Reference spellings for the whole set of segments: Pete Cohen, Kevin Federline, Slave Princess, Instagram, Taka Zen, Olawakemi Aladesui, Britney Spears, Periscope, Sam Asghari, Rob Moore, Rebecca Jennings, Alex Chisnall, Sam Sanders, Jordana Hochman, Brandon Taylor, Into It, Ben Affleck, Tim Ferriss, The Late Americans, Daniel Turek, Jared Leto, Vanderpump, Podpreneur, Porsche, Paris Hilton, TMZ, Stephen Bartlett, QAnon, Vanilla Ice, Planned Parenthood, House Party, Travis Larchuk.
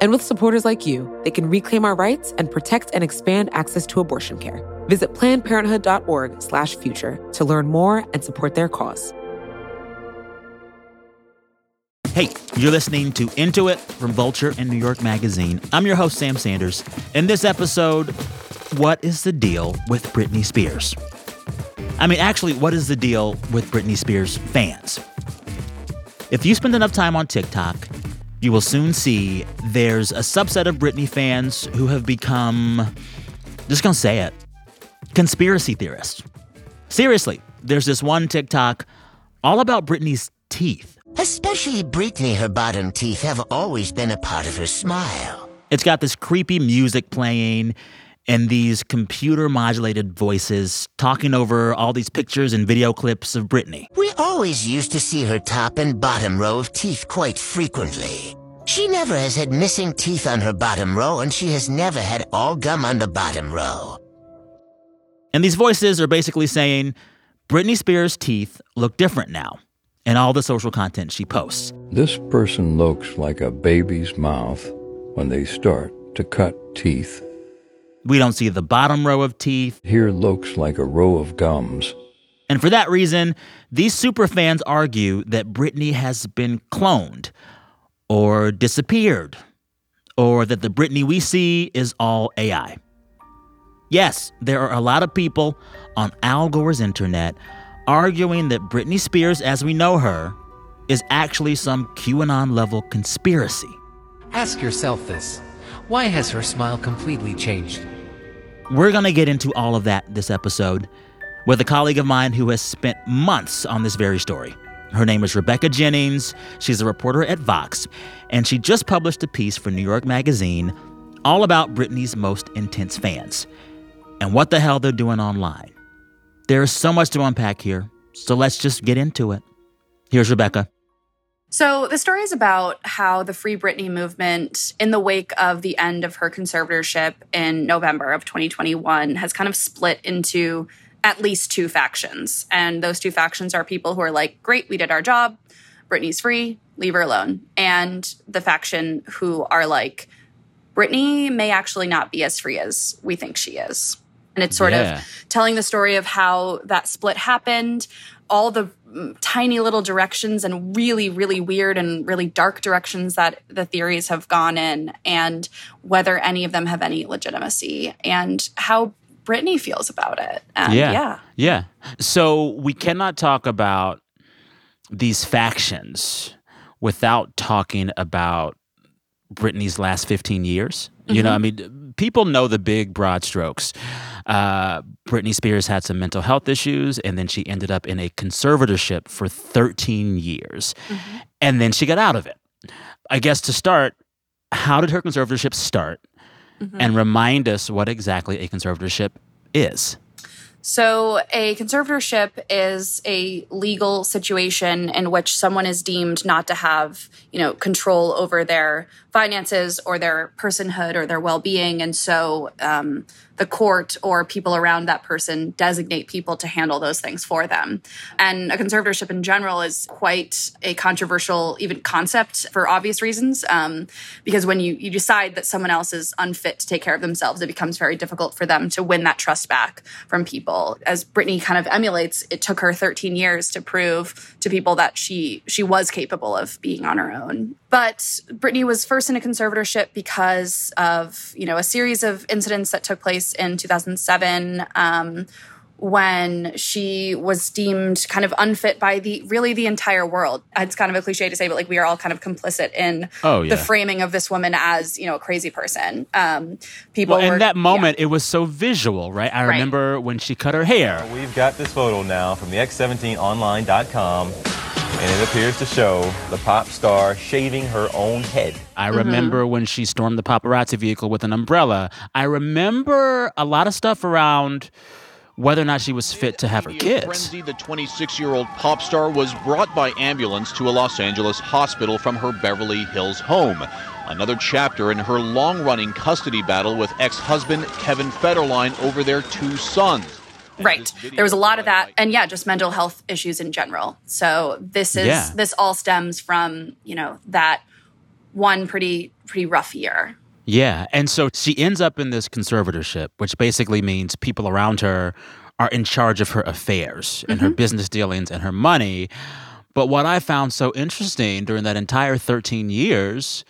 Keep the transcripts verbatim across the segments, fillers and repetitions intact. And with supporters like you, they can reclaim our rights and protect and expand access to abortion care. Visit planned parenthood dot org slash future to learn more and support their cause. Hey, you're listening to Into It from Vulture and New York Magazine. I'm your host, Sam Sanders. In this episode, what is the deal with Britney Spears? I mean, actually, what is the deal with Britney Spears fans? If you spend enough time on TikTok, you will soon see there's a subset of Britney fans who have become, just gonna say it, conspiracy theorists. Seriously, there's this one TikTok all about Britney's teeth. Especially Britney, her bottom teeth have always been a part of her smile. It's got this creepy music playing and these computer-modulated voices talking over all these pictures and video clips of Britney. We always used to see her top and bottom row of teeth quite frequently. She never has had missing teeth on her bottom row, and she has never had all gum on the bottom row. And these voices are basically saying, Britney Spears' teeth look different now. And all the social content she posts. This person looks like a baby's mouth when they start to cut teeth. We don't see the bottom row of teeth. Here looks like a row of gums. And for that reason, these superfans argue that Britney has been cloned or disappeared or that the Britney we see is all A I. Yes, there are a lot of people on Al Gore's internet arguing that Britney Spears, as we know her, is actually some QAnon-level conspiracy. Ask yourself this. Why has her smile completely changed? We're going to get into all of that this episode with a colleague of mine who has spent months on this very story. Her name is Rebecca Jennings. She's a reporter at Vox, and she just published a piece for New York Magazine all about Britney's most intense fans and what the hell they're doing online. There is so much to unpack here, so let's just get into it. Here's Rebecca. So the story is about how the Free Britney movement, in the wake of the end of her conservatorship in November of twenty twenty-one, has kind of split into at least two factions. And those two factions are people who are like, great, we did our job. Britney's free. Leave her alone. And the faction who are like, Britney may actually not be as free as we think she is. And it's sort yeah. of telling the story of how that split happened, all the tiny little directions and really, really weird and really dark directions that the theories have gone in, and whether any of them have any legitimacy, and how Britney feels about it. Um, yeah. yeah. Yeah. So we cannot talk about these factions without talking about Britney's last fifteen years. Mm-hmm. You know, I mean, people know the big, broad strokes. Uh, Britney Spears had some mental health issues, and then she ended up in a conservatorship for thirteen years. Mm-hmm. And then she got out of it. I guess to start, how did her conservatorship start? Mm-hmm. And remind us what exactly a conservatorship is. So a conservatorship is a legal situation in which someone is deemed not to have, you know, control over their finances or their personhood or their well-being. And so um, the court or people around that person designate people to handle those things for them. And a conservatorship in general is quite a controversial even concept for obvious reasons, um, because when you, you decide that someone else is unfit to take care of themselves, it becomes very difficult for them to win that trust back from people. people. As Britney kind of emulates, it took her thirteen years to prove to people that she she was capable of being on her own. But Britney was first in a conservatorship because of, you know, a series of incidents that took place in two thousand seven um, when she was deemed kind of unfit by the really the entire world. It's kind of a cliche to say, but like we are all kind of complicit in oh, yeah. the framing of this woman as, you know, a crazy person. Um, people well, in were, that moment, yeah. it was so visual, right? I right. remember when she cut her hair. We've got this photo now from the X seventeen online dot com, and it appears to show the pop star shaving her own head. I remember mm-hmm. when she stormed the paparazzi vehicle with an umbrella. I remember a lot of stuff around whether or not she was fit to have her kids. Frenzy, the twenty-six-year-old pop star was brought by ambulance to a Los Angeles hospital from her Beverly Hills home. Another chapter in her long-running custody battle with ex-husband Kevin Federline over their two sons. Right. There was a lot of that. And yeah, just mental health issues in general. So this is yeah. this all stems from, you know, that one pretty pretty rough year. Yeah. And so she ends up in this conservatorship, which basically means people around her are in charge of her affairs and mm-hmm. her business dealings and her money. But what I found so interesting during that entire thirteen years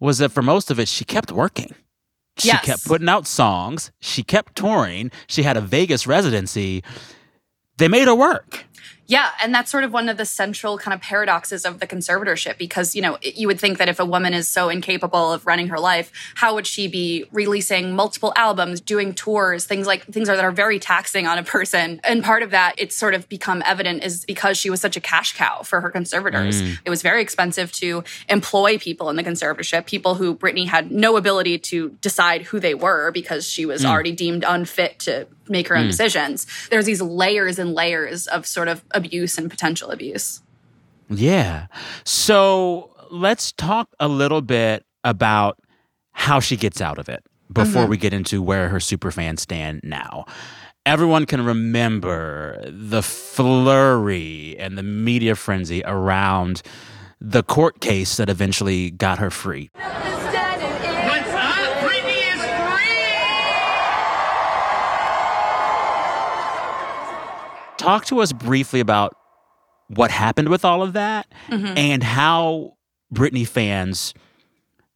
was that for most of it, she kept working. She yes. kept putting out songs. She kept touring. She had a Vegas residency. They made her work. Yeah, and that's sort of one of the central kind of paradoxes of the conservatorship because, you know, you would think that if a woman is so incapable of running her life, how would she be releasing multiple albums, doing tours, things like things that are very taxing on a person? And part of that, it's sort of become evident is because she was such a cash cow for her conservators. Mm. It was very expensive to employ people in the conservatorship, people who Britney had no ability to decide who they were because she was mm. already deemed unfit to make her own mm. decisions. There's these layers and layers of sort of abuse and potential abuse. Yeah. So let's talk a little bit about how she gets out of it before mm-hmm. we get into where her superfans stand now. Everyone can remember the flurry and the media frenzy around the court case that eventually got her free. Talk to us briefly about what happened with all of that mm-hmm. and how Britney fans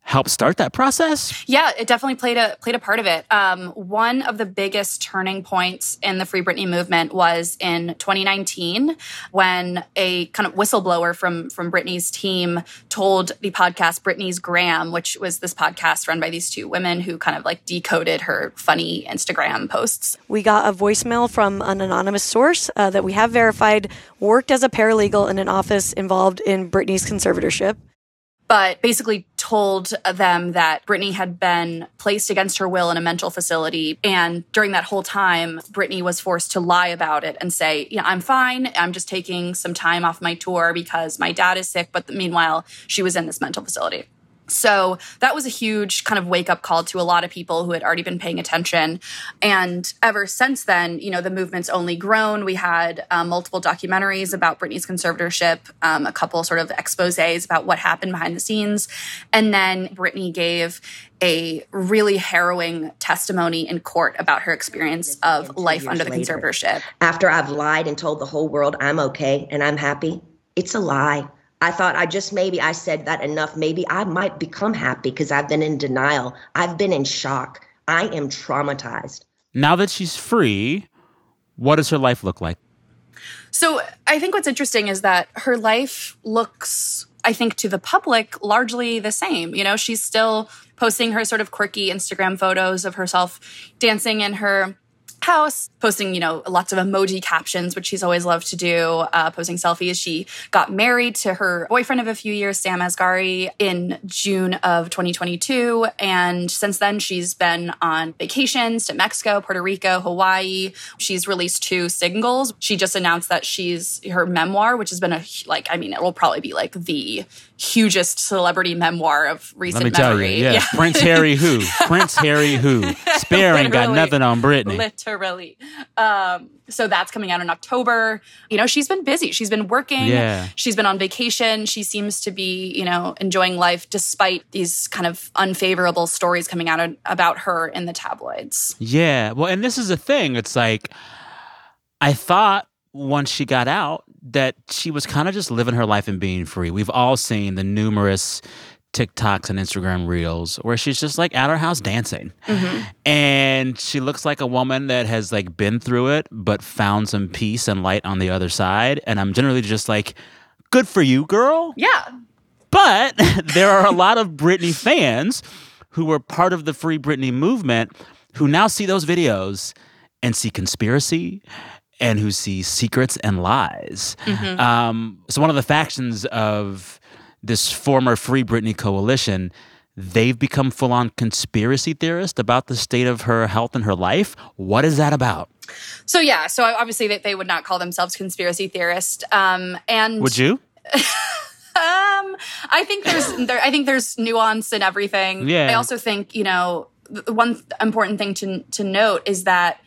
helped start that process. Yeah, it definitely played a played a part of it. Um, one of the biggest turning points in the Free Britney movement was in twenty nineteen when a kind of whistleblower from from Britney's team told the podcast Britney's Gram, which was this podcast run by these two women who kind of like decoded her funny Instagram posts. We got a voicemail from an anonymous source uh, that we have verified worked as a paralegal in an office involved in Britney's conservatorship. But basically told them that Britney had been placed against her will in a mental facility. And during that whole time, Britney was forced to lie about it and say, you know, I'm fine. I'm just taking some time off my tour because my dad is sick. But meanwhile, she was in this mental facility. So that was a huge kind of wake-up call to a lot of people who had already been paying attention. And ever since then, you know, the movement's only grown. We had uh, multiple documentaries about Britney's conservatorship, um, a couple sort of exposés about what happened behind the scenes. And then Britney gave a really harrowing testimony in court about her experience of life under the conservatorship. After I've lied and told the whole world I'm okay and I'm happy, it's a lie. I thought I just maybe I said that enough. Maybe I might become happy because I've been in denial. I've been in shock. I am traumatized. Now that she's free, what does her life look like? So I think what's interesting is that her life looks, I think, to the public, largely the same. You know, she's still posting her sort of quirky Instagram photos of herself dancing in her house, posting, you know, lots of emoji captions, which she's always loved to do, uh, posting selfies. She got married to her boyfriend of a few years, Sam Asghari, in June of twenty twenty-two. And since then, she's been on vacations to Mexico, Puerto Rico, Hawaii. She's released two singles. She just announced that she's her memoir, which has been a, like, I mean, it will probably be like the hugest celebrity memoir of recent memory. Let me memory. tell you, yeah. yeah. Prince Harry who? Prince Harry who? Spare ain't got nothing on Britney. Literally. Um, so that's coming out in October. You know, she's been busy. She's been working. Yeah. She's been on vacation. She seems to be, you know, enjoying life despite these kind of unfavorable stories coming out about her in the tabloids. Yeah. Well, and this is the thing. It's like, I thought once she got out that she was kind of just living her life and being free. We've all seen the numerous TikToks and Instagram reels where she's just like at her house dancing. Mm-hmm. And she looks like a woman that has like been through it, but found some peace and light on the other side. And I'm generally just like, good for you, girl. Yeah. But there are a lot of Britney fans who were part of the Free Britney movement who now see those videos and see conspiracy and who see secrets and lies. Mm-hmm. Um, so one of the factions of this former Free Britney coalition, they've become full-on conspiracy theorists about the state of her health and her life. What is that about? So, yeah. So, obviously, they, they would not call themselves conspiracy theorists. Um, and would you? um, I think there's there, I think there's nuance in everything. Yeah. I also think, you know, one important thing to to note is that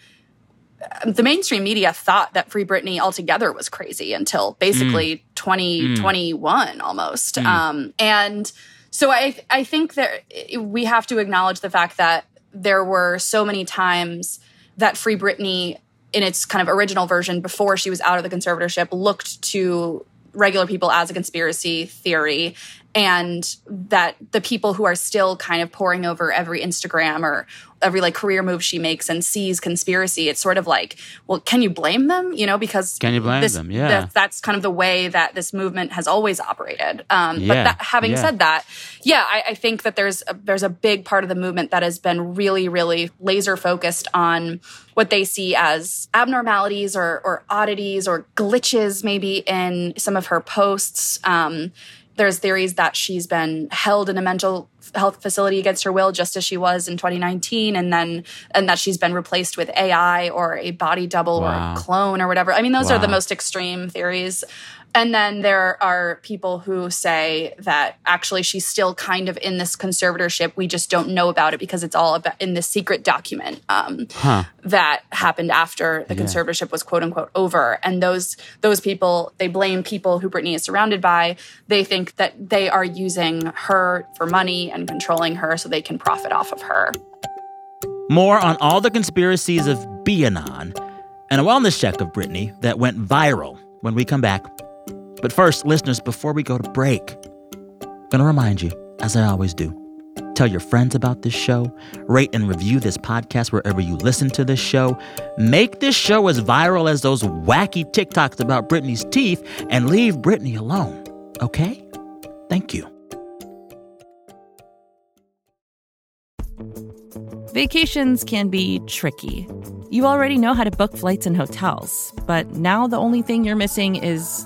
the mainstream media thought that Free Britney altogether was crazy until basically mm. twenty twenty-one mm. almost. Mm. Um, and so I I think that we have to acknowledge the fact that there were so many times that Free Britney, in its kind of original version before she was out of the conservatorship, looked to regular people as a conspiracy theory, and that the people who are still kind of poring over every Instagram or every like career move she makes and sees conspiracy, it's sort of like, well, can you blame them? You know, because can you blame this, them? Yeah, that, that's kind of the way that this movement has always operated. Um, yeah. But that, having yeah. said that, yeah, I, I think that there's a, there's a big part of the movement that has been really, really laser focused on what they see as abnormalities or, or oddities or glitches, maybe in some of her posts. Um, There's theories that she's been held in a mental health facility against her will, just as she was in twenty nineteen, and then and that she's been replaced with A I or a body double wow. or a clone or whatever. I mean, those wow. are the most extreme theories. And then there are people who say that actually she's still kind of in this conservatorship. We just don't know about it because it's all about in this secret document um, huh. that happened after the yeah. conservatorship was quote unquote over. And those those people, they blame people who Britney is surrounded by. They think that they are using her for money and controlling her so they can profit off of her. More on all the conspiracies of B-Anon and a wellness check of Britney that went viral when we come back. But first, listeners, before we go to break, I'm going to remind you, as I always do, tell your friends about this show, rate and review this podcast wherever you listen to this show, make this show as viral as those wacky TikToks about Britney's teeth, and leave Britney alone, okay? Thank you. Vacations can be tricky. You already know how to book flights and hotels, but now the only thing you're missing is,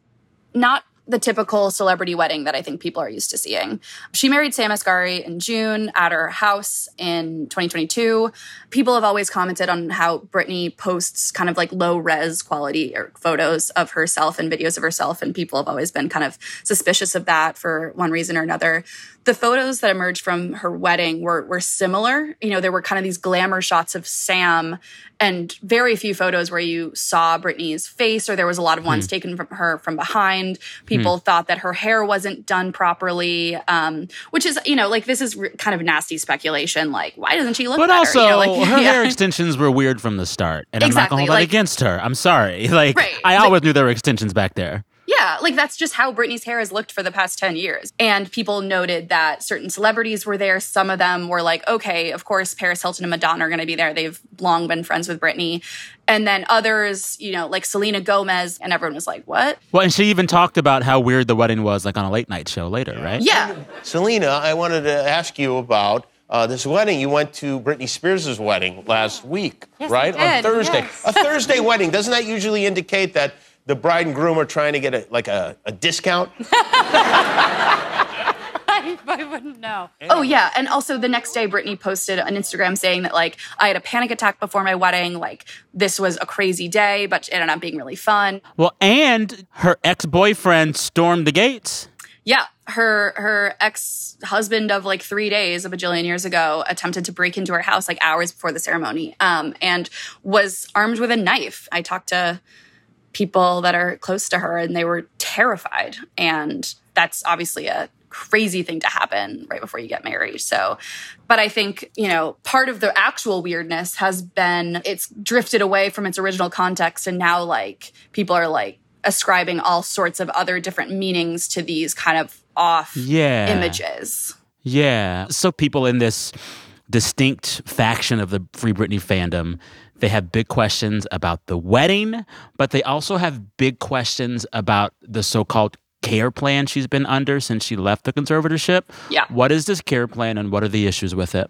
not the typical celebrity wedding that I think people are used to seeing. She married Sam Asghari in June at her house in twenty twenty-two. People have always commented on how Britney posts kind of like low-res quality or photos of herself and videos of herself, and people have always been kind of suspicious of that for one reason or another. The photos that emerged from her wedding were were similar. You know, there were kind of these glamour shots of Sam and very few photos where you saw Britney's face, or there was a lot of ones mm. taken from her from behind. People mm. thought that her hair wasn't done properly, um, which is, you know, like this is re- kind of nasty speculation. Like, why doesn't she look but better? Also, you know, like, her yeah. hair extensions were weird from the start. And exactly. I'm not going to hold like, that against her. I'm sorry. Like, right. I always like, knew there were extensions back there. Yeah, like that's just how Britney's hair has looked for the past ten years. And people noted that certain celebrities were there. Some of them were like, okay, of course, Paris Hilton and Madonna are going to be there. They've long been friends with Britney. And then others, you know, like Selena Gomez, and everyone was like, what? Well, and she even talked about how weird the wedding was, like on a late night show later, right? Yeah. Selena, I wanted to ask you about Uh, this wedding. You went to Britney Spears' wedding last week, yes, right? On Thursday. Yes. A Thursday wedding. Doesn't that usually indicate that the bride and groom are trying to get a like a, a discount? I, I wouldn't know. Oh, yeah. And also the next day, Britney posted on Instagram saying that, like, I had a panic attack before my wedding. Like, this was a crazy day, but it ended up being really fun. Well, and her ex-boyfriend stormed the gates. Yeah. Her her ex-husband of like three days, a bajillion years ago, attempted to break into her house like hours before the ceremony um, and was armed with a knife. I talked to people that are close to her and they were terrified. And that's obviously a crazy thing to happen right before you get married. So, but I think, you know, part of the actual weirdness has been it's drifted away from its original context. And now like people are like ascribing all sorts of other different meanings to these kind of off yeah. images. Yeah. So people in this distinct faction of the Free Britney fandom, they have big questions about the wedding, but they also have big questions about the so-called care plan she's been under since she left the conservatorship. Yeah. What is this care plan and what are the issues with it?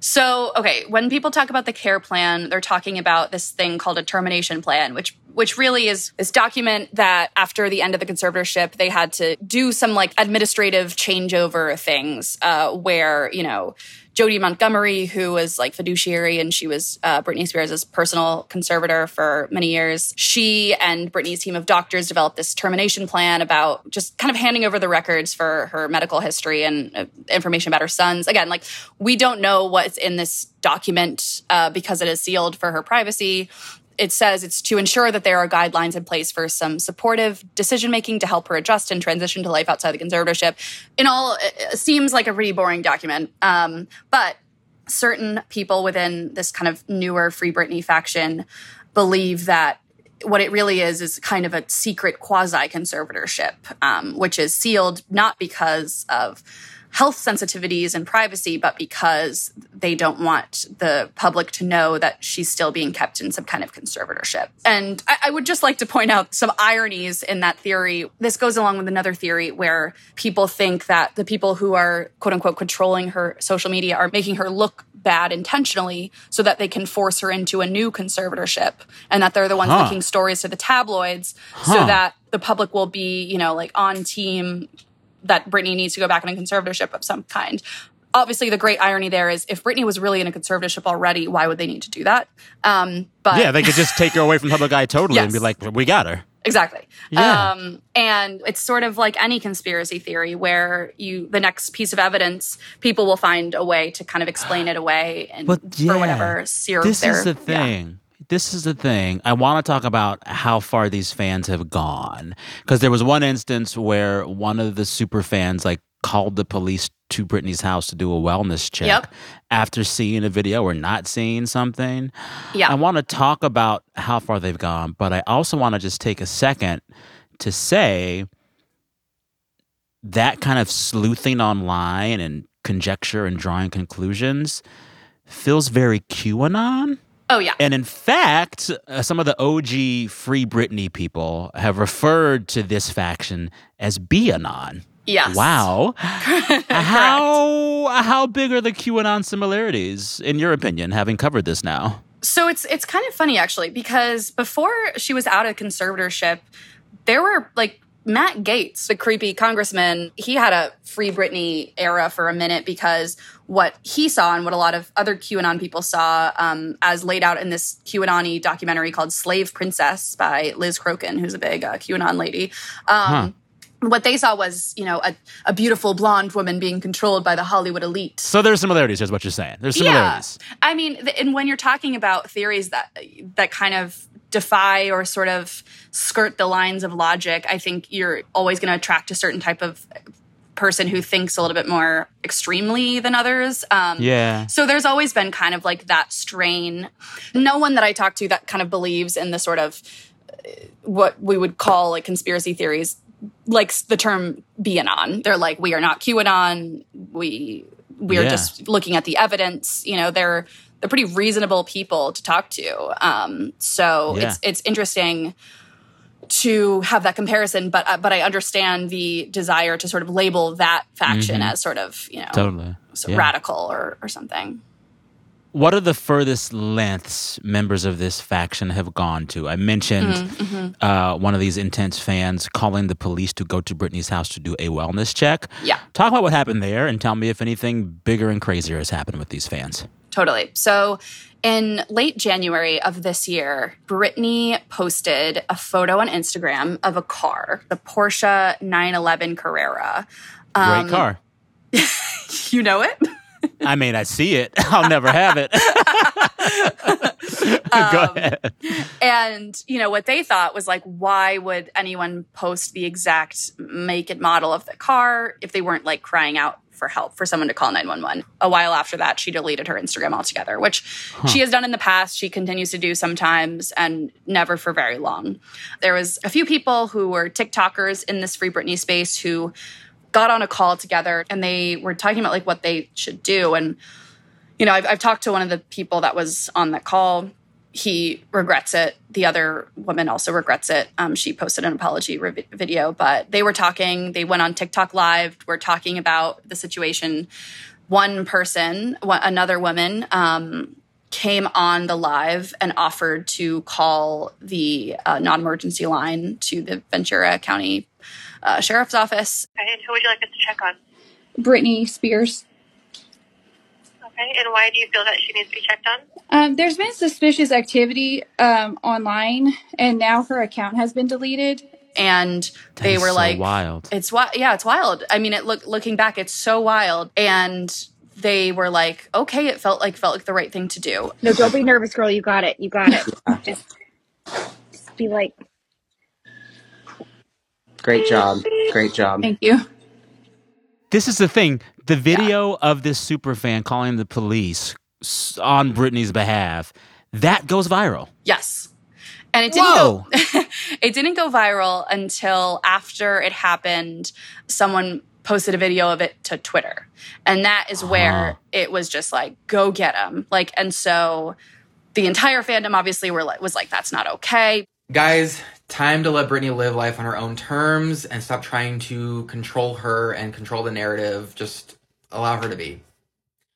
So, okay, when people talk about the care plan, they're talking about this thing called a termination plan, which which really is this document that after the end of the conservatorship, they had to do some like administrative changeover things uh, where, you know, Jodie Montgomery, who was like fiduciary and she was uh, Britney Spears' personal conservator for many years, she and Britney's team of doctors developed this termination plan about just kind of handing over the records for her medical history and uh, information about her sons. Again, like we don't know what's in this document uh, because it is sealed for her privacy. it says it's to ensure that there are guidelines in place for some supportive decision-making to help her adjust and transition to life outside the conservatorship. In all, it seems like a pretty boring document. Um, but certain people within this kind of newer Free Britney faction believe that what it really is is kind of a secret quasi-conservatorship, um, which is sealed not because of health sensitivities and privacy, but because they don't want the public to know that she's still being kept in some kind of conservatorship. And I, I would just like to point out some ironies in that theory. This goes along with another theory where people think that the people who are, quote unquote, controlling her social media are making her look bad intentionally so that they can force her into a new conservatorship, and that they're the ones huh. leaking stories to the tabloids huh. so that the public will be, you know, like on team that Britney needs to go back in a conservatorship of some kind. Obviously, the great irony there is if Britney was really in a conservatorship already, why would they need to do that? Um, but yeah, they could just take her away from public eye totally yes. and be like, we got her. Exactly. Yeah. Um, and it's sort of like any conspiracy theory where you the next piece of evidence, people will find a way to kind of explain it away and but yeah, for whatever serum This their, is the thing. Yeah. This is the thing. I want to talk about how far these fans have gone. Because there was one instance where one of the super fans like called the police to Britney's house to do a wellness check yep. after seeing a video or not seeing something. Yeah. I want to talk about how far they've gone, but I also want to just take a second to say that kind of sleuthing online and conjecture and drawing conclusions feels very QAnon. Oh, yeah. And in fact, uh, some of the O G Free Britney people have referred to this faction as B-Anon. Yes. Wow. how, how big are the QAnon similarities, in your opinion, having covered this now? So it's it's kind of funny, actually, because before she was out of conservatorship, there were, like, Matt Gaetz, the creepy congressman, he had a Free Britney era for a minute because what he saw and what a lot of other QAnon people saw um, as laid out in this QAnon-y documentary called Slave Princess by Liz Crokin, who's a big uh, QAnon lady. Um, huh. What they saw was, you know, a, a beautiful blonde woman being controlled by the Hollywood elite. So there's similarities, is what you're saying. There's similarities. Yeah. I mean, th- and when you're talking about theories that that kind of defy or sort of skirt the lines of logic, I think you're always going to attract a certain type of person who thinks a little bit more extremely than others. Um, yeah. So there's always been kind of like that strain. No one that I talk to that kind of believes in the sort of what we would call like conspiracy theories likes the term B-Anon. They're like, we are not QAnon. We, we are yeah. just looking at the evidence. You know, they're... they're pretty reasonable people to talk to. Um, so yeah. it's it's interesting to have that comparison, but uh, but I understand the desire to sort of label that faction mm-hmm. as sort of, you know, totally. so yeah. radical or, or something. What are the furthest lengths members of this faction have gone to? I mentioned mm-hmm, mm-hmm. Uh, one of these intense fans calling the police to go to Britney's house to do a wellness check. Yeah. Talk about what happened there and tell me if anything bigger and crazier has happened with these fans. Totally. So in late January of this year, Britney posted a photo on Instagram of a car, the Porsche nine eleven Carrera. Um, Great car. You know it? I mean, I see it. I'll never have it. Go ahead. Um, and, you know, what they thought was like, why would anyone post the exact make and model of the car if they weren't like crying out for help, for someone to call nine one one. A while after that, she deleted her Instagram altogether, which huh. she has done in the past. She continues to do sometimes and never for very long. There was a few people who were TikTokers in this Free Britney space who got on a call together and they were talking about like what they should do. And, you know, I've, I've talked to one of the people that was on that call. He regrets it. The other woman also regrets it. Um, she posted an apology re- video, but they were talking. They went on TikTok Live. We're talking about the situation. One person, one, another woman, um, came on the live and offered to call the uh, non-emergency line to the Ventura County uh, Sheriff's Office. Okay, and who would you like us to check on? Britney Spears. Okay, and why do you feel that she needs to be checked on? Um, there's been suspicious activity um, online, and now her account has been deleted. And they were so like, wild. It's wild. Yeah, it's wild. I mean, it look looking back, it's so wild. And they were like, okay, it felt like felt like the right thing to do. No, don't be nervous, girl. You got it. You got it. Just just be like, great job. Great job. Thank you. This is the thing. The video yeah. of this super fan calling the police on Britney's behalf, that goes viral. Yes. And it didn't Whoa. go it didn't go viral until after it happened. Someone posted a video of it to Twitter. And that is where uh-huh. it was just like, go get him. Like, and so the entire fandom obviously were like, was like, that's not okay. Guys, time to let Britney live life on her own terms and stop trying to control her and control the narrative. Just allow her to be.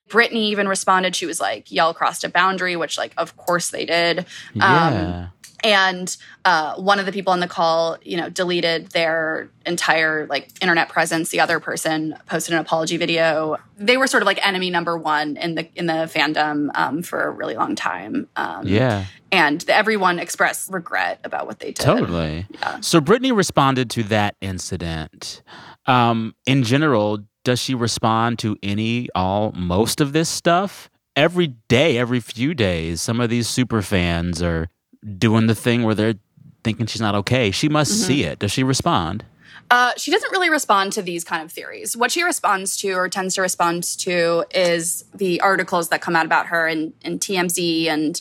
Britney even responded. She was like, y'all crossed a boundary, which, like, of course they did. Yeah. Um, and uh, one of the people on the call, you know, deleted their entire, like, internet presence. The other person posted an apology video. They were sort of like enemy number one in the in the fandom um, for a really long time. Um, yeah. And everyone expressed regret about what they did. Totally. Yeah. So Britney responded to that incident. Um, in general, does she respond to any, all, most of this stuff? Every day, every few days, some of these super fans are doing the thing where they're thinking she's not okay. She must mm-hmm. see it. Does she respond? Uh, she doesn't really respond to these kind of theories. What she responds to or tends to respond to is the articles that come out about her in, in T M Z and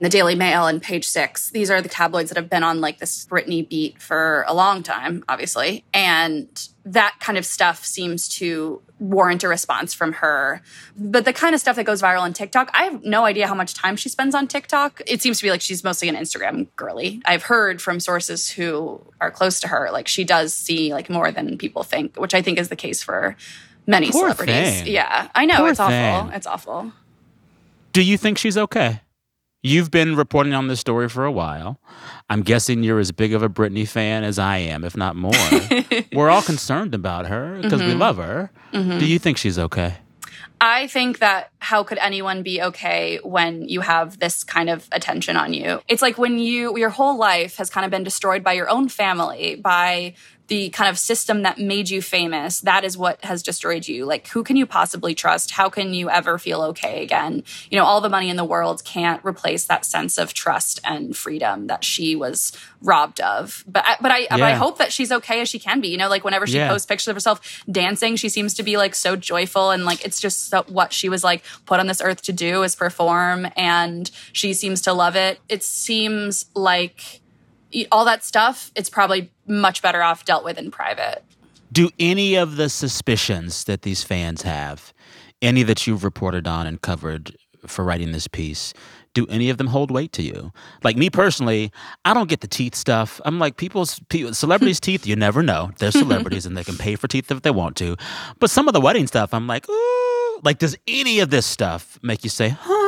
the Daily Mail and Page Six. These are the tabloids that have been on, like, this Britney beat for a long time, obviously. And that kind of stuff seems to warrant a response from her. But the kind of stuff that goes viral on TikTok, I have no idea how much time she spends on TikTok. It seems to be like she's mostly an Instagram girly. I've heard from sources who are close to her, like, she does see, like, more than people think, which I think is the case for many Poor celebrities. Thing. Yeah, I know. Poor it's awful. Thing. It's awful. Do you think she's okay? You've been reporting on this story for a while. I'm guessing you're as big of a Britney fan as I am, if not more. We're all concerned about her because mm-hmm. we love her. Mm-hmm. Do you think she's okay? I think that how could anyone be okay when you have this kind of attention on you? It's like when you your whole life has kind of been destroyed by your own family, by the kind of system that made you famous, that is what has destroyed you. Like, who can you possibly trust? How can you ever feel okay again? You know, all the money in the world can't replace that sense of trust and freedom that she was robbed of. But I, but I, yeah. but I hope that she's okay as she can be. You know, like, whenever she yeah. posts pictures of herself dancing, she seems to be, like, so joyful. And, like, it's just so, what she was, like, put on this earth to do is perform. And she seems to love it. It seems like all that stuff, it's probably much better off dealt with in private. Do any of the suspicions that these fans have, any that you've reported on and covered for writing this piece, do any of them hold weight to you? Like, me personally, I don't get the teeth stuff. I'm like, people's people, celebrities' teeth, you never know. They're celebrities and they can pay for teeth if they want to. But some of the wedding stuff, I'm like, ooh. Like, does any of this stuff make you say, huh?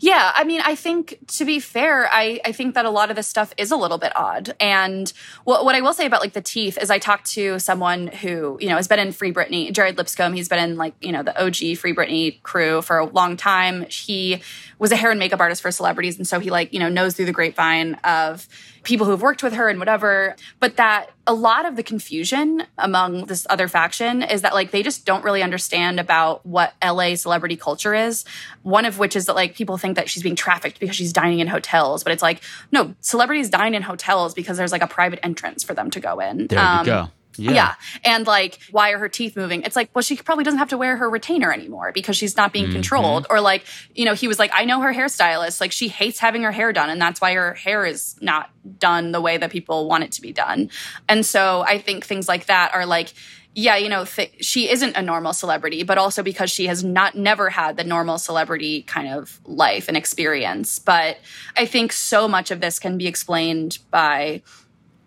Yeah, I mean, I think, to be fair, I, I think that a lot of this stuff is a little bit odd. And what, what I will say about, like, the teeth is I talked to someone who, you know, has been in Free Britney, Jared Lipscomb. He's been in, like, you know, the O G Free Britney crew for a long time. He was a hair and makeup artist for celebrities. And so he, like, you know, knows through the grapevine of people who've worked with her and whatever. But that a lot of the confusion among this other faction is that, like, they just don't really understand about what L A celebrity culture is. One of which is that, like, people think that she's being trafficked because she's dining in hotels. But it's like, no, celebrities dine in hotels because there's, like, a private entrance for them to go in. There um, you go. Yeah. yeah. And, like, why are her teeth moving? It's like, well, she probably doesn't have to wear her retainer anymore because she's not being mm-hmm. controlled. Or, like, you know, he was like, I know her hairstylist. Like, she hates having her hair done. And that's why her hair is not done the way that people want it to be done. And so I think things like that are like, yeah, you know, th- she isn't a normal celebrity, but also because she has not never had the normal celebrity kind of life and experience. But I think so much of this can be explained by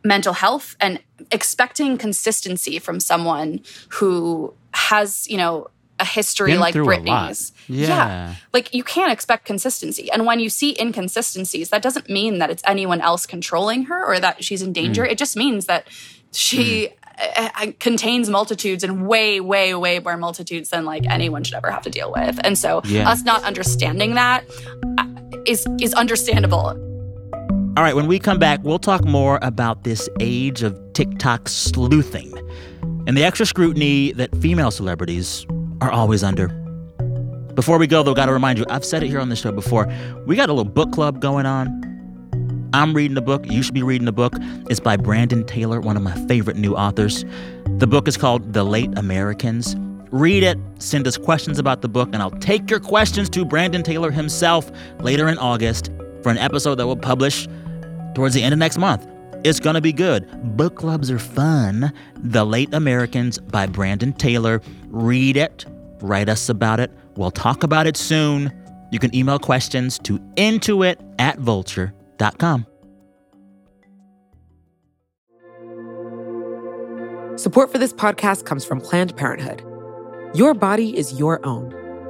mental health and expecting consistency from someone who has, you know, a history Been like Britney's. Yeah. yeah. Like, you can't expect consistency. And when you see inconsistencies, that doesn't mean that it's anyone else controlling her or that she's in danger. Mm. It just means that she mm. uh, contains multitudes and way, way, way more multitudes than, like, anyone should ever have to deal with. And so yeah. us not understanding that is is understandable. All right, when we come back, we'll talk more about this age of TikTok sleuthing and the extra scrutiny that female celebrities are always under. Before we go, though, got to remind you, I've said it here on the show before, we got a little book club going on. I'm reading the book. You should be reading the book. It's by Brandon Taylor, one of my favorite new authors. The book is called The Late Americans. Read it. Send us questions about the book, and I'll take your questions to Brandon Taylor himself later in August for an episode that we'll publish towards the end of next month. It's going to be good. Book clubs are fun. The Late Americans by Brandon Taylor. Read it. Write us about it. We'll talk about it soon. You can email questions to intoit at vulture dot com. Support for this podcast comes from Planned Parenthood. Your body is your own.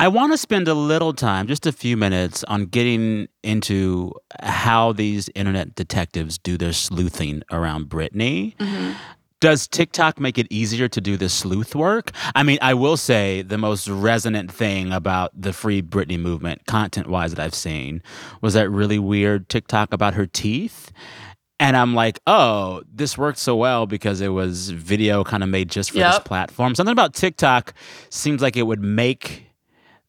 I want to spend a little time, just a few minutes, on getting into how these internet detectives do their sleuthing around Britney. Mm-hmm. Does TikTok make it easier to do this sleuth work? I mean, I will say the most resonant thing about the Free Britney movement, content-wise, that I've seen was that really weird TikTok about her teeth. And I'm like, oh, this worked so well because it was video kind of made just for yep. this platform. Something about TikTok seems like it would make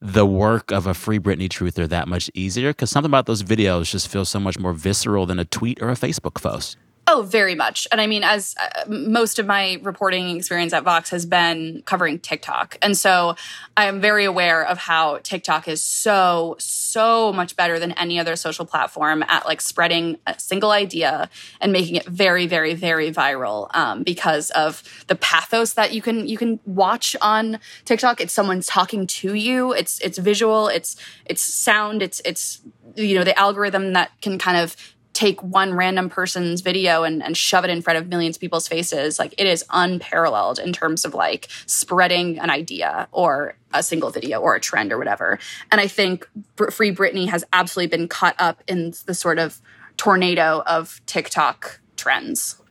the work of a Free Britney truther that much easier, because something about those videos just feels so much more visceral than a tweet or a Facebook post. Oh, very much. And I mean, as uh, most of my reporting experience at Vox has been covering TikTok. And so I am very aware of how TikTok is so, so much better than any other social platform at like spreading a single idea and making it very, very, very viral um, because of the pathos that you can you can watch on TikTok. It's someone talking to you. It's it's visual. It's it's sound. It's it's you know, the algorithm that can kind of take one random person's video and, and shove it in front of millions of people's faces. Like, it is unparalleled in terms of like spreading an idea or a single video or a trend or whatever. And I think Free Britney has absolutely been caught up in the sort of tornado of TikTok trends.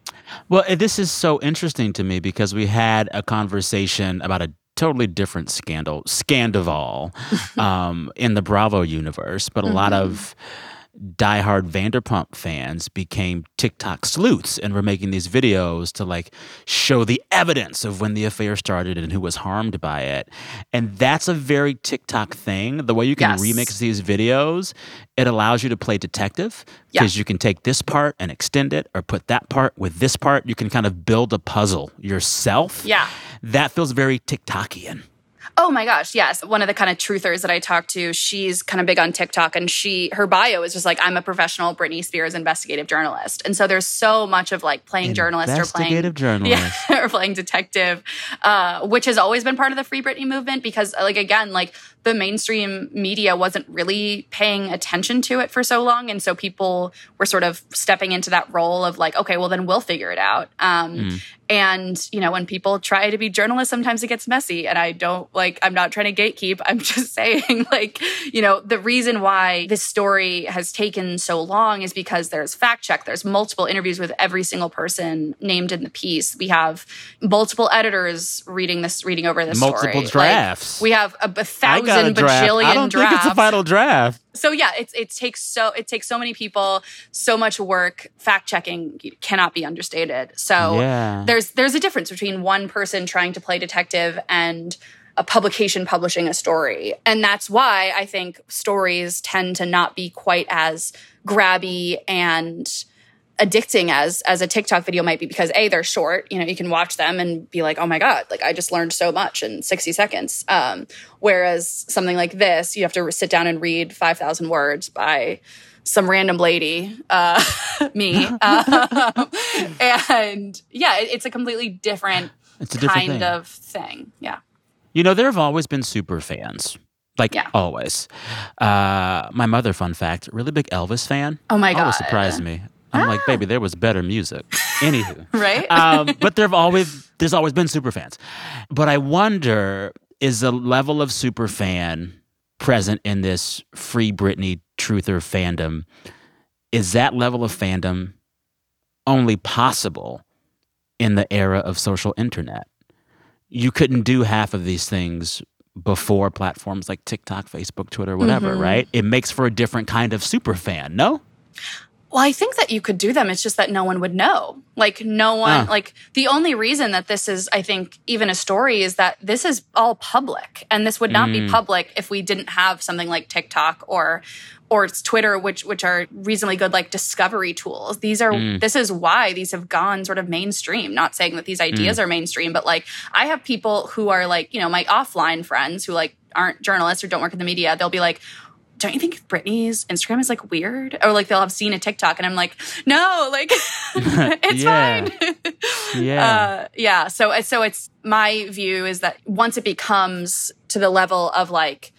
Well, this is so interesting to me because we had a conversation about a totally different scandal, Scandival, um, in the Bravo universe, but a mm-hmm. lot of diehard Vanderpump fans became TikTok sleuths and were making these videos to like show the evidence of when the affair started and who was harmed by it. And that's a very TikTok thing. The way you can yes. remix these videos, it allows you to play detective because yeah. you can take this part and extend it or put that part with this part. You can kind of build a puzzle yourself. Yeah. That feels very TikTokian. Oh my gosh, yes. One of the kind of truthers that I talked to, she's kind of big on TikTok, and she her bio is just like, I'm a professional Britney Spears investigative journalist. And so there's so much of like playing journalist or playing investigative journalist yeah, or playing detective, uh, which has always been part of the Free Britney movement because, like, again, like the mainstream media wasn't really paying attention to it for so long, and so people were sort of stepping into that role of like, okay, well then we'll figure it out. Um, mm. And, you know, when people try to be journalists, sometimes it gets messy. And I don't, like, I'm not trying to gatekeep. I'm just saying, like, you know, the reason why this story has taken so long is because there's fact check. There's multiple interviews with every single person named in the piece. We have multiple editors reading this, reading over this multiple story. Multiple drafts. Like, we have a, a thousand not a draft. Bajillion I don't drafts. think it's a final draft. So yeah, it's it takes so it takes so many people, so much work. Fact checking cannot be understated. So yeah. there's there's a difference between one person trying to play detective and a publication publishing a story. And that's why I think stories tend to not be quite as grabby and addicting as as a TikTok video might be, because A, they're short, you know, you can watch them and be like, oh my God, like I just learned so much in sixty seconds. Um, whereas something like this, you have to sit down and read five thousand words by some random lady, uh, me. um, and yeah, it, it's a completely different, it's a different kind thing. of thing. Yeah. You know, there have always been super fans. Like, yeah. always. Uh, my mother, fun fact, really big Elvis fan. Oh, my God. Always surprised me. I'm ah. like, baby, there was better music. Anywho. Right? um, but there have always, there's always been super fans. But I wonder, is the level of super fan present in this Free Britney truther fandom? Is that level of fandom only possible in the era of social internet? You couldn't do half of these things before platforms like TikTok, Facebook, Twitter, whatever, mm-hmm. right? It makes for a different kind of super fan, no? Well, I think that you could do them. It's just that no one would know. Like, no one, uh. like, the only reason that this is, I think, even a story is that this is all public. And this would not mm. be public if we didn't have something like TikTok or or it's Twitter, which which are reasonably good, like, discovery tools. These are, mm. this is why these have gone sort of mainstream. Not saying that these ideas mm. are mainstream, but, like, I have people who are, like, you know, my offline friends who, like, aren't journalists or don't work in the media. They'll be like, don't you think Britney's Instagram is, like, weird? Or, like, they'll have seen a TikTok, and I'm like, no, like, it's yeah. fine. yeah. Uh, yeah, so so it's, my view is that once it becomes to the level of, like,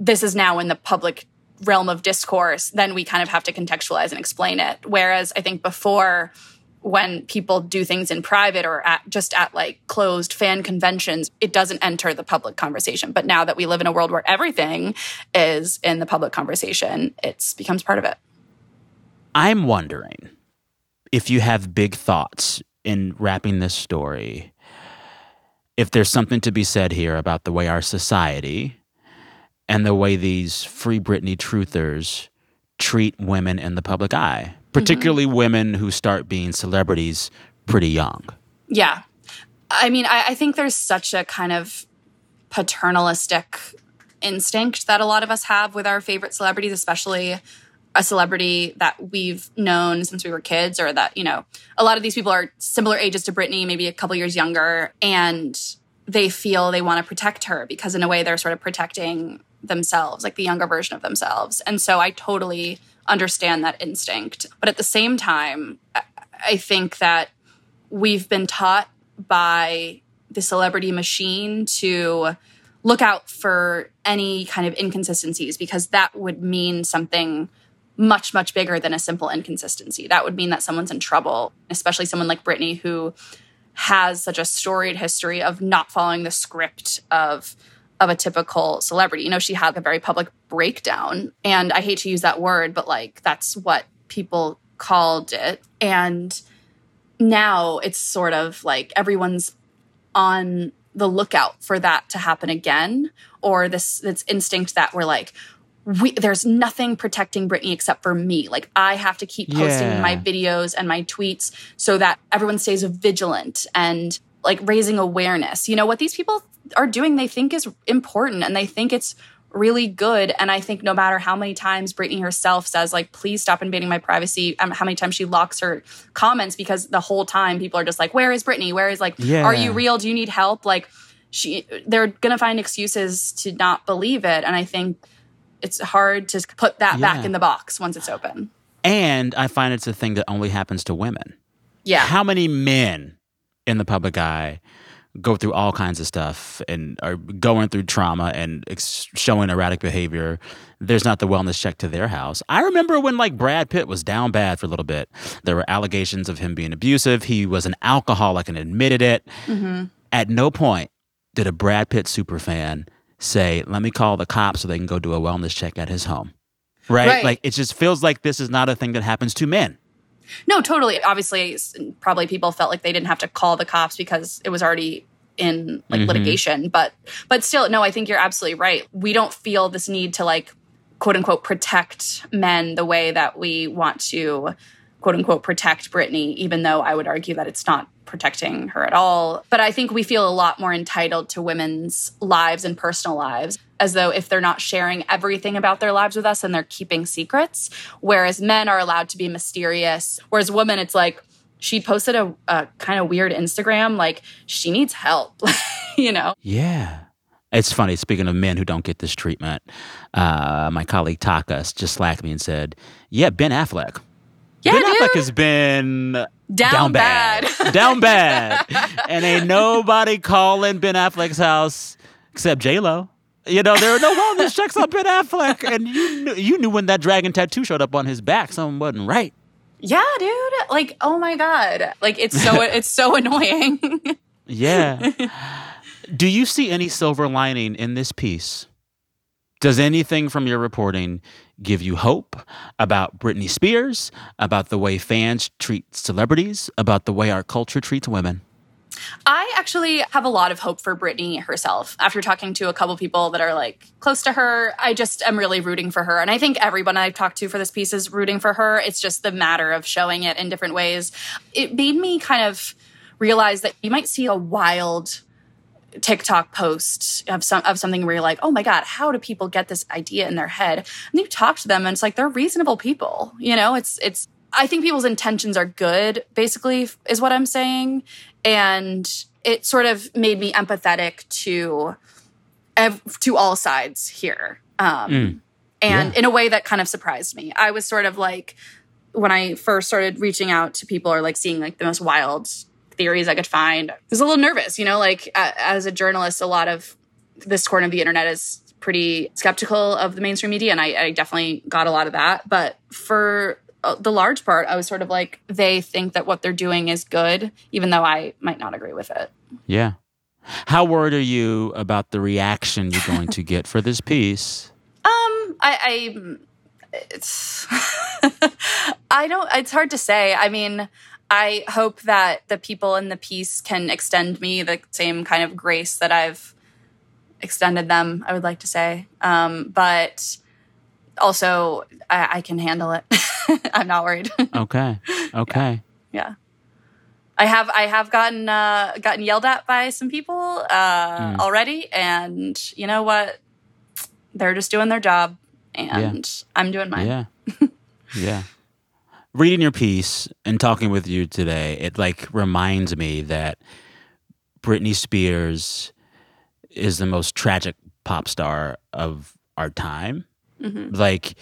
this is now in the public realm of discourse, then we kind of have to contextualize and explain it. Whereas I think before, when people do things in private or at, just at like closed fan conventions, it doesn't enter the public conversation. But now that we live in a world where everything is in the public conversation, it becomes part of it. I'm wondering if you have big thoughts in wrapping this story, if there's something to be said here about the way our society and the way these Free Britney truthers treat women in the public eye, particularly mm-hmm. women who start being celebrities pretty young. Yeah. I mean, I, I think there's such a kind of paternalistic instinct that a lot of us have with our favorite celebrities, especially a celebrity that we've known since we were kids, or that, you know, a lot of these people are similar ages to Britney, maybe a couple years younger, and they feel they want to protect her because in a way they're sort of protecting themselves, like the younger version of themselves. And so I totally understand that instinct. But at the same time, I think that we've been taught by the celebrity machine to look out for any kind of inconsistencies, because that would mean something much, much bigger than a simple inconsistency. That would mean that someone's in trouble, especially someone like Britney, who has such a storied history of not following the script of of a typical celebrity. You know, she had a very public breakdown. And I hate to use that word, but like that's what people called it. And now it's sort of like everyone's on the lookout for that to happen again, or this this instinct that we're like, We, there's nothing protecting Britney except for me. Like, I have to keep posting yeah. my videos and my tweets so that everyone stays vigilant and, like, raising awareness. You know, what these people are doing, they think is important and they think it's really good. And I think no matter how many times Britney herself says, like, please stop invading my privacy, um, how many times she locks her comments, because the whole time people are just like, where is Britney? Where is, like, yeah. are you real? Do you need help? Like, she, they're going to find excuses to not believe it. And I think it's hard to put that yeah. back in the box once it's open. And I find it's a thing that only happens to women. Yeah. How many men in the public eye go through all kinds of stuff and are going through trauma and ex- showing erratic behavior? There's not the wellness check to their house. I remember when, like, Brad Pitt was down bad for a little bit. There were allegations of him being abusive. He was an alcoholic and admitted it. Mm-hmm. At no point did a Brad Pitt superfan say, let me call the cops so they can go do a wellness check at his home, right? right? Like, it just feels like this is not a thing that happens to men. No, totally. Obviously, probably people felt like they didn't have to call the cops because it was already in like mm-hmm. litigation. But but still, no, I think you're absolutely right. We don't feel this need to like, quote unquote, protect men the way that we want to, quote unquote, protect Britney, even though I would argue that it's not protecting her at all. But I think we feel a lot more entitled to women's lives and personal lives, as though if they're not sharing everything about their lives with us, then they're keeping secrets. Whereas men are allowed to be mysterious. Whereas women, it's like, she posted a, a kind of weird Instagram, like, she needs help, you know? Yeah. It's funny, speaking of men who don't get this treatment, uh, my colleague Taka just slacked me and said, yeah, Ben Affleck. Yeah, Ben dude. Affleck has been down, down bad. bad. Down bad. And ain't nobody calling Ben Affleck's house except J-Lo. You know, there are no wellness checks on Ben Affleck. And you knew, you knew when that dragon tattoo showed up on his back, something wasn't right. Yeah, dude. Like, oh my God. Like, it's so it's so annoying. Yeah. Do you see any silver lining in this piece? Does anything from your reporting give you hope about Britney Spears, about the way fans treat celebrities, about the way our culture treats women? I actually have a lot of hope for Britney herself. After talking to a couple people that are like close to her, I just am really rooting for her. And I think everyone I've talked to for this piece is rooting for her. It's just the matter of showing it in different ways. It made me kind of realize that you might see a wild TikTok post of some of something where you're like, oh my God, how do people get this idea in their head? And you talk to them and it's like, they're reasonable people. You know, it's it's I think people's intentions are good, basically, is what I'm saying. And it sort of made me empathetic to ev- to all sides here. Um, mm. And yeah. in a way that kind of surprised me. I was sort of like, when I first started reaching out to people or like seeing like the most wild theories I could find, I was a little nervous, you know, like uh, as a journalist, a lot of this corner of the internet is pretty skeptical of the mainstream media. And I, I definitely got a lot of that. But for the large part, I was sort of like, they think that what they're doing is good, even though I might not agree with it. Yeah. How worried are you about the reaction you're going to get for this piece? Um, I, I it's, I don't, it's hard to say. I mean, I hope that the people in the piece can extend me the same kind of grace that I've extended them, I would like to say. Um, but also, I, I can handle it. I'm not worried. Okay. Okay. Yeah. yeah. I have I have gotten uh, gotten yelled at by some people uh, mm. already, and you know what? They're just doing their job, and yeah. I'm doing mine. Yeah. yeah. Reading your piece and talking with you today, it like reminds me that Britney Spears is the most tragic pop star of our time. Mm-hmm. Like,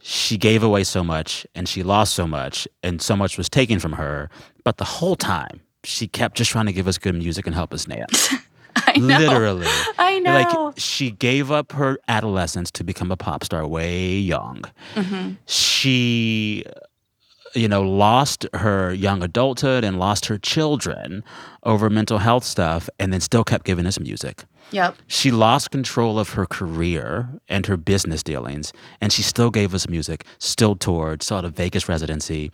she gave away so much and she lost so much and so much was taken from her. But the whole time, she kept just trying to give us good music and help us dance. I know. Literally. I know. Like, she gave up her adolescence to become a pop star way young. Mm-hmm. She, you know, lost her young adulthood and lost her children over mental health stuff and then still kept giving us music. Yep. She lost control of her career and her business dealings, and she still gave us music, still toured, saw the Vegas residency.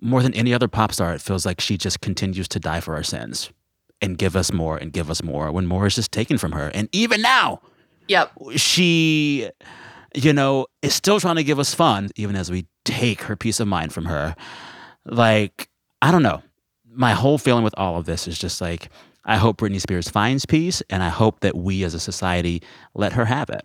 More than any other pop star, it feels like she just continues to die for our sins and give us more and give us more when more is just taken from her. And even now, yep, she, you know, is still trying to give us fun, even as we take her peace of mind from her. Like, I don't know. My whole feeling with all of this is just like, I hope Britney Spears finds peace, and I hope that we as a society let her have it.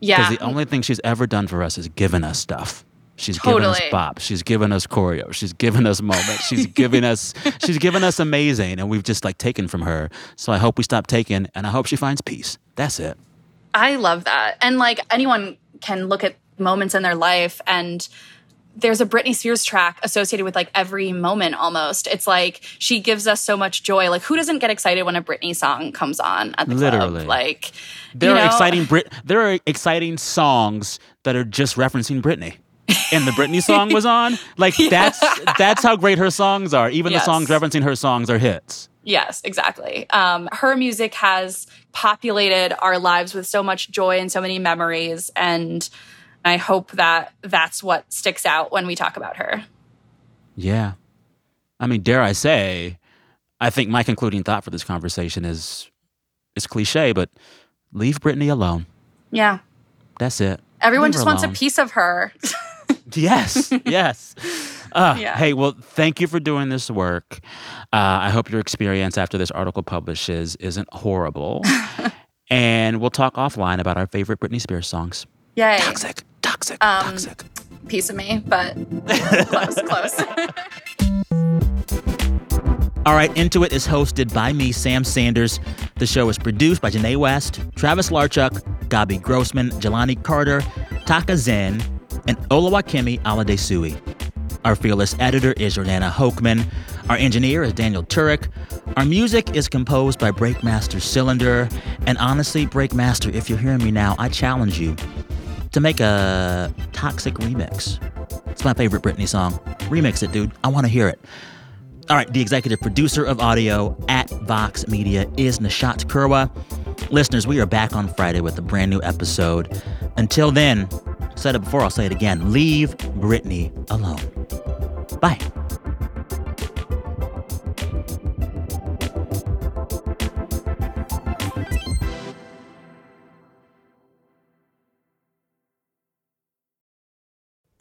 Yeah. Because the only thing she's ever done for us is given us stuff. She's totally. given us bop. She's given us choreo. She's given us moments. She's given us she's given us amazing, and we've just like taken from her. So I hope we stop taking, and I hope she finds peace. That's it. I love that. And like, anyone can look at moments in their life, and there's a Britney Spears track associated with like every moment almost. It's like she gives us so much joy. Like, who doesn't get excited when a Britney song comes on at the Literally. club? Like, there you know, are exciting Brit- there are exciting songs that are just referencing Britney. And the Britney song was on. Like yeah. that's that's how great her songs are. Even yes. the songs referencing her songs are hits. Yes, exactly. Um, her music has populated our lives with so much joy and so many memories, and I hope that that's what sticks out when we talk about her. Yeah. I mean, dare I say, I think my concluding thought for this conversation is, it's cliche, but leave Britney alone. Yeah. That's it. Everyone leave just wants a piece of her. Yes. Yes. Uh, yeah. Hey, well, thank you for doing this work. Uh, I hope your experience after this article publishes isn't horrible. And we'll talk offline about our favorite Britney Spears songs. Yay. Toxic, toxic, um, toxic. Piece of me, but close, close. All right, Into It is hosted by me, Sam Sanders. The show is produced by Janae West, Travis Larchuk, Gabi Grossman, Jelani Carter, Taka Zen, and Olawakemi Aladesui. Our fearless editor is Jordana Hochman. Our engineer is Daniel Turek. Our music is composed by Breakmaster Cylinder. And honestly, Breakmaster, if you're hearing me now, I challenge you to make a toxic remix. It's my favorite Britney song. Remix it, dude. I want to hear it. All right, the executive producer of audio at Vox Media is Nishat Kurwa. Listeners, we are back on Friday with a brand new episode. Until then, said it before, I'll say it again. Leave Britney alone. Bye.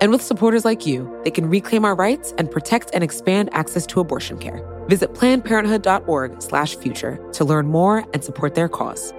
And with supporters like you, they can reclaim our rights and protect and expand access to abortion care. Visit planned parenthood dot org slash future to learn more and support their cause.